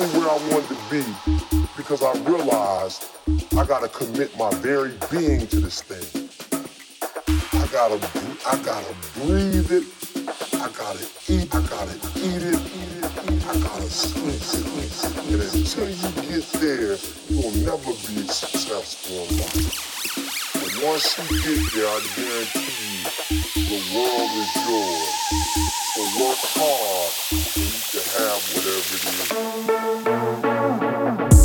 from where I wanted to be because I realized I gotta commit my very being to this thing. I gotta breathe it. I gotta eat it. I gotta sleep. And until you get there, you'll never be successful in life. But once you get there, I guarantee you, the world is yours. So work hard so you can have whatever it is.